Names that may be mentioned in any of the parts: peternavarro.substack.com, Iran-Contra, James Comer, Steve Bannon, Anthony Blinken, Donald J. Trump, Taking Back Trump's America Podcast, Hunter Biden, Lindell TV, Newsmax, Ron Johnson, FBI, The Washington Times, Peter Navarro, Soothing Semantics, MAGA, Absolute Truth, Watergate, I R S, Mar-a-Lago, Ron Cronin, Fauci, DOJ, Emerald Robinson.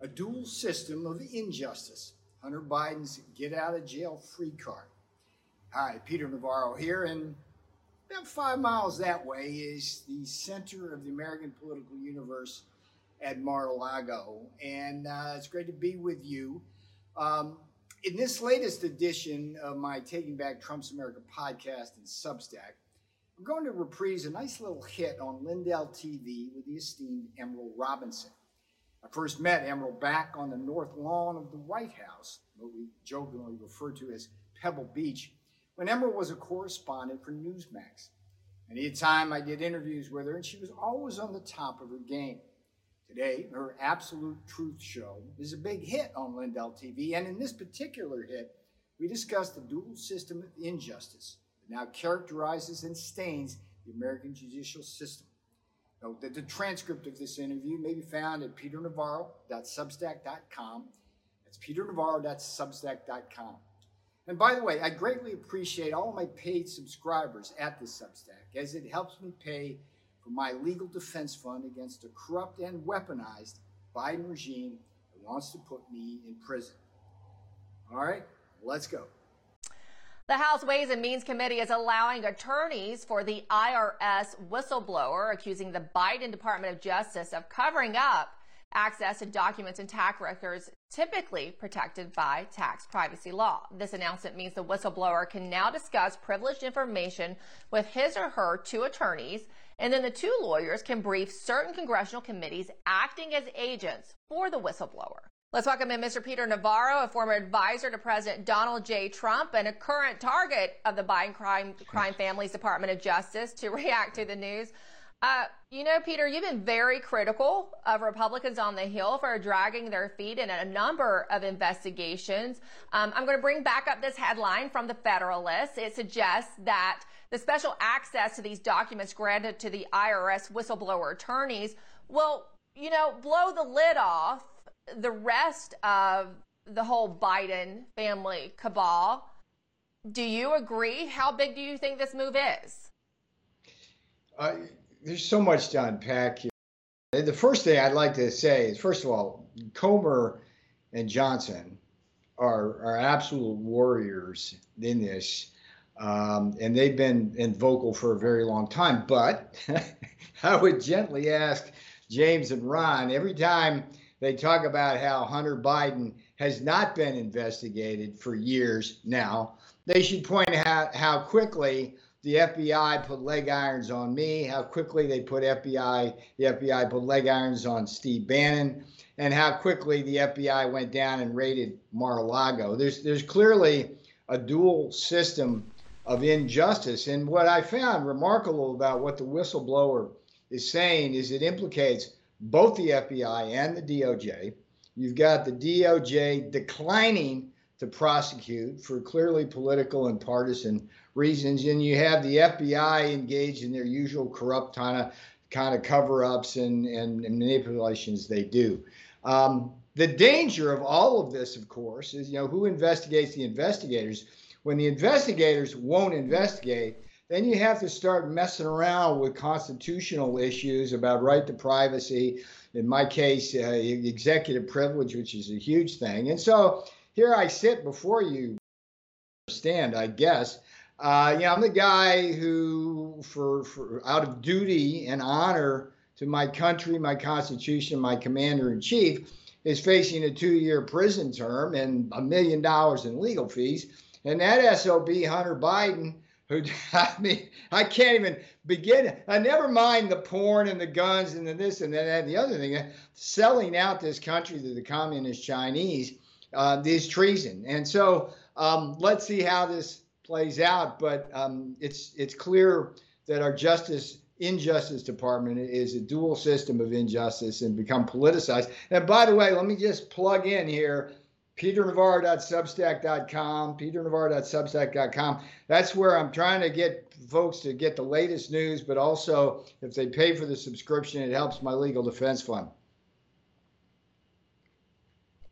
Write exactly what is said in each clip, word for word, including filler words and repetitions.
a dual system of injustice. Hunter Biden's get out of jail free card. Hi, Peter Navarro here, and about five miles that way is the center of the American political universe at Mar-a-Lago, and uh, it's great to be with you. Um, in this latest edition of my Taking Back Trump's America podcast and Substack, I'm going to reprise a nice little hit on Lindell T V with the esteemed Emerald Robinson. I first met Emerald back on the north lawn of the White House, what we jokingly refer to as Pebble Beach, when Emerald was a correspondent for Newsmax. Any time I did interviews with her, and she was always on the top of her game. Today, her Absolute Truth show is a big hit on Lindell T V, and in this particular hit, we discuss the dual system of injustice that now characterizes and stains the American judicial system. Note that the transcript of this interview may be found at peter navarro dot substack dot com. That's peter navarro dot substack dot com. And by the way, I greatly appreciate all my paid subscribers at the Substack, as it helps me pay for my legal defense fund against a corrupt and weaponized Biden regime that wants to put me in prison. All right, let's go. The House Ways and Means Committee is allowing attorneys for the I R S whistleblower accusing the Biden Department of Justice of covering up access to documents and tax records typically protected by tax privacy law. This announcement means the whistleblower can now discuss privileged information with his or her two attorneys, and then the two lawyers can brief certain congressional committees acting as agents for the whistleblower. Let's welcome in Mister Peter Navarro, a former advisor to President Donald J. Trump and a current target of the Biden crime, crime family's Department of Justice, to react to the news. Uh, you know, Peter, you've been very critical of Republicans on the Hill for dragging their feet in a number of investigations. Um, I'm going to bring back up this headline from the Federalist. It suggests that the special access to these documents granted to the I R S whistleblower attorneys will, you know, blow the lid off the rest of the whole Biden family cabal. Do you agree? How big do you think this move is? Uh, There's so much to unpack here. The first thing I'd like to say is, first of all, Comer and Johnson are, are absolute warriors in this, um, and they've been in vocal for a very long time. But I would gently ask James and Ron, every time they talk about how Hunter Biden has not been investigated for years now, they should point out how quickly the F B I put leg irons on me, how quickly they put F B I, the F B I put leg irons on Steve Bannon, and how quickly the F B I went down and raided Mar-a-Lago. There's, there's clearly a dual system of injustice. And what I found remarkable about what the whistleblower is saying is it implicates both the F B I and the D O J. You've got the D O J declining to prosecute for clearly political and partisan reasons, and you have the F B I engaged in their usual corrupt kind of kind of cover-ups and, and, and manipulations they do. Um, the danger of all of this, of course, is, you know, who investigates the investigators? When the investigators won't investigate, then you have to start messing around with constitutional issues about right to privacy, in my case, uh, executive privilege, which is a huge thing. And so here I sit before you, stand, I guess. Uh, you know, I'm the guy who, for, for out of duty and honor to my country, my Constitution, my commander-in-chief, is facing a two-year prison term and a million dollars in legal fees. And that S O B, Hunter Biden, who, I mean, I can't even begin. I never mind the porn and the guns and the this and that and the other thing, selling out this country to the communist Chinese. Uh, is treason. And so um, let's see how this plays out. But um, it's it's clear that our justice injustice department is a dual system of injustice and become politicized. And by the way, let me just plug in here, peter navarro dot substack dot com, peter navarro dot substack dot com. That's where I'm trying to get folks to get the latest news, but also if they pay for the subscription, it helps my legal defense fund.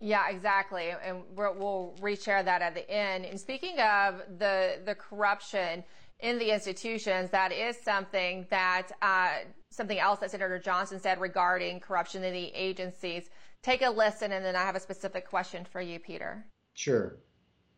Yeah, exactly. And we're, we'll reshare that at the end. And speaking of the the corruption in the institutions, that is something that uh, something else that Senator Johnson said regarding corruption in the agencies. take a listen, and then I have a specific question for you, Peter. Sure.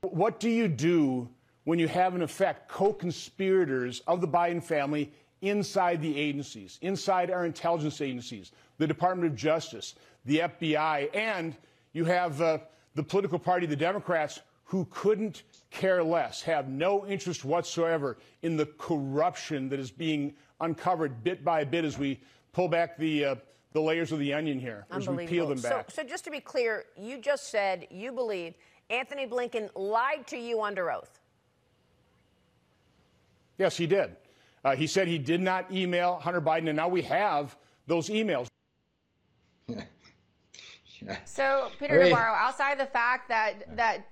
What do you do when you have, in effect, co-conspirators of the Biden family inside the agencies, inside our intelligence agencies, the Department of Justice, the F B I, and you have uh, the political party, the Democrats, who couldn't care less, have no interest whatsoever in the corruption that is being uncovered bit by bit as we pull back the uh, the layers of the onion here, as we peel them back. So, so just to be clear, you just said you believe Anthony Blinken lied to you under oath. Yes, he did. Uh, he said he did not email Hunter Biden, and now we have those emails. Yeah. Yeah. So, Peter Navarro, outside the fact that that,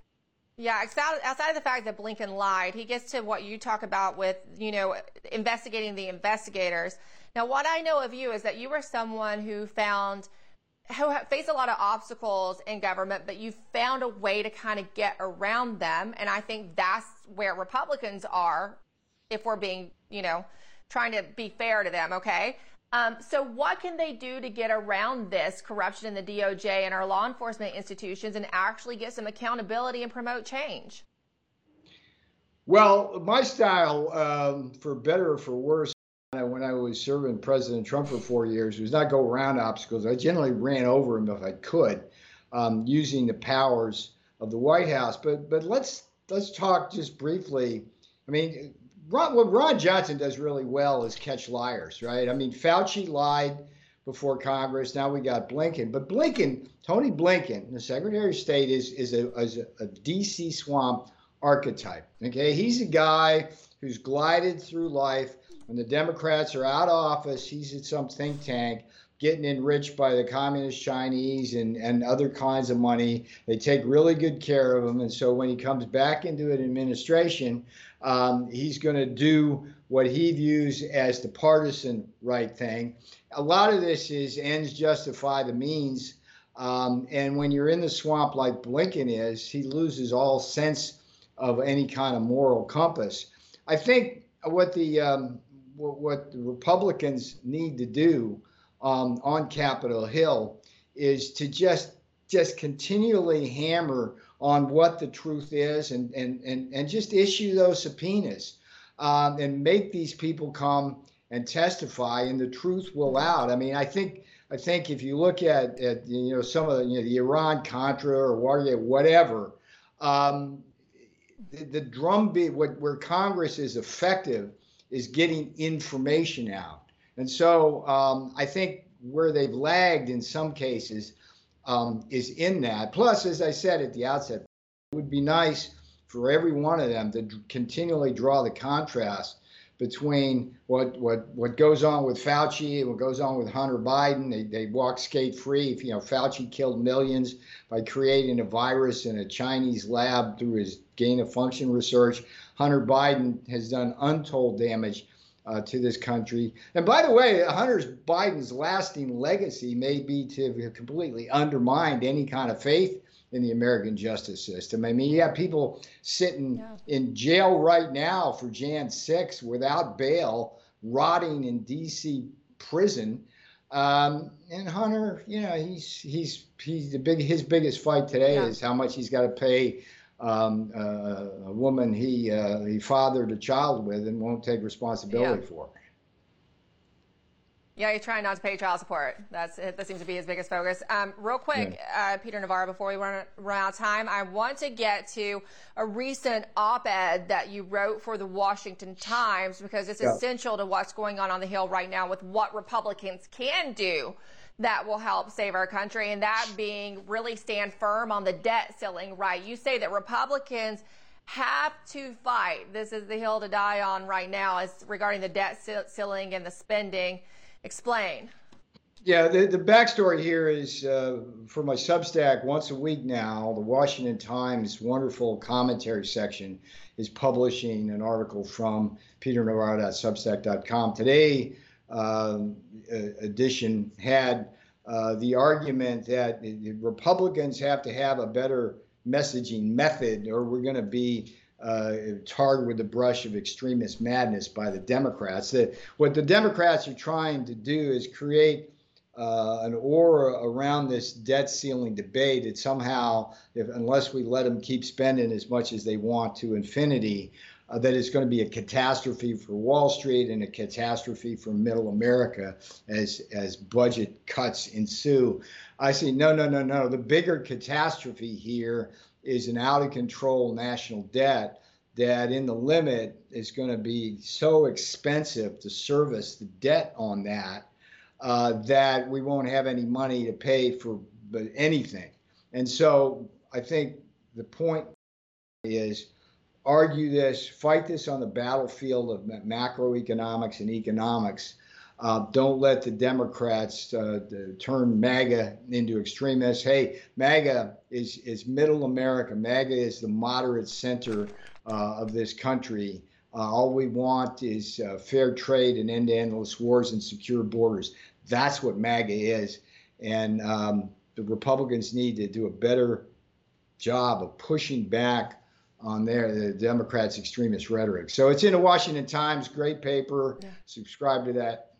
yeah, outside of the fact that Blinken lied, he gets to what you talk about with, you know, investigating the investigators. Now, what I know of you is that you were someone who found, who faced a lot of obstacles in government, but you found a way to kind of get around them. And I think that's where Republicans are, if we're being, you know, trying to be fair to them, okay? Um, so what can they do to get around this corruption in the D O J and our law enforcement institutions and actually get some accountability and promote change? Well, my style, um, for better or for worse, when I was serving President Trump for four years, was not go around obstacles. I generally ran over them if I could, um, using the powers of the White House. But but let's let's talk just briefly. I mean, Ron, what Ron Johnson does really well is catch liars, right? I mean, Fauci lied before Congress. Now we got Blinken. But Blinken, Tony Blinken, the Secretary of State, is, is, a, is a, a D C swamp archetype, okay? He's a guy who's glided through life. When the Democrats are out of office, he's at some think tank getting enriched by the communist Chinese and, and other kinds of money. They take really good care of him. And so when he comes back into an administration, um, he's going to do what he views as the partisan right thing. A lot of this is ends justify the means. Um, and when you're in the swamp like Blinken is, he loses all sense of any kind of moral compass. I think what the um, what, what the Republicans need to do Um, on Capitol Hill is to just just continually hammer on what the truth is and and and, and just issue those subpoenas um, and make these people come and testify, and the truth will out. I mean, I think I think if you look at, at you know some of the, you know, the Iran-Contra or Watergate, whatever, um, the, the drumbeat, what where Congress is effective is getting information out. And so um, I think where they've lagged in some cases um, is in that. Plus, as I said at the outset, it would be nice for every one of them to d- continually draw the contrast between what, what, what goes on with Fauci and what goes on with Hunter Biden. They, they walk skate free. You know, Fauci killed millions by creating a virus in a Chinese lab through his gain of function research. Hunter Biden has done untold damage Uh, to this country. And by the way, Hunter Biden's lasting legacy may be to completely undermine any kind of faith in the American justice system. I mean, you have people sitting yeah. in jail right now for January sixth without bail, rotting in D C prison. Um, and Hunter, you know, he's he's he's the big his biggest fight today yeah. is how much he's got to pay Um, uh, a woman he uh, he fathered a child with and won't take responsibility yeah. for. Yeah, he's trying not to pay child support. That's that seems to be his biggest focus. Um, real quick, yeah. uh, Peter Navarro, before we run, run out of time, I want to get to a recent op-ed that you wrote for The Washington Times, because it's yeah. essential to what's going on on the Hill right now with what Republicans can do that will help save our country, and that being really stand firm on the debt ceiling, right? You say that Republicans have to fight. This is the hill to die on right now, as regarding the debt ceiling and the spending. Explain. Yeah, the, the backstory here is uh, for my Substack, once a week now, the Washington Times wonderful commentary section is publishing an article from peter navarro dot substack dot com. Today, Uh, edition had uh, the argument that Republicans have to have a better messaging method, or we're going to be uh, tarred with the brush of extremist madness by the Democrats. That what the Democrats are trying to do is create uh, an aura around this debt ceiling debate that somehow, if, unless we let them keep spending as much as they want to infinity, uh, that it's going to be a catastrophe for Wall Street and a catastrophe for middle America as as budget cuts ensue. I say, no, no, no, no. The bigger catastrophe here is an out of control national debt that in the limit is going to be so expensive to service the debt on that, uh, that we won't have any money to pay for anything. And so I think the point is argue this, fight this on the battlefield of macroeconomics and economics. Uh, don't let the Democrats uh, turn MAGA into extremists. Hey, MAGA is, is middle America. MAGA is the moderate center uh, of this country. Uh, all we want is uh, fair trade and end to endless wars and secure borders. That's what MAGA is. And um, the Republicans need to do a better job of pushing back on their the Democrats' extremist rhetoric. So it's in the Washington Times. Great paper. Yeah. Subscribe to that.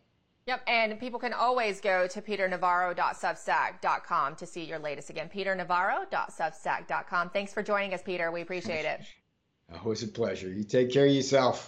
Yep, and people can always go to peter navarro dot substack dot com to see your latest. Again, peter navarro dot substack dot com. Thanks for joining us, Peter. We appreciate it. Always a pleasure. You take care of yourself.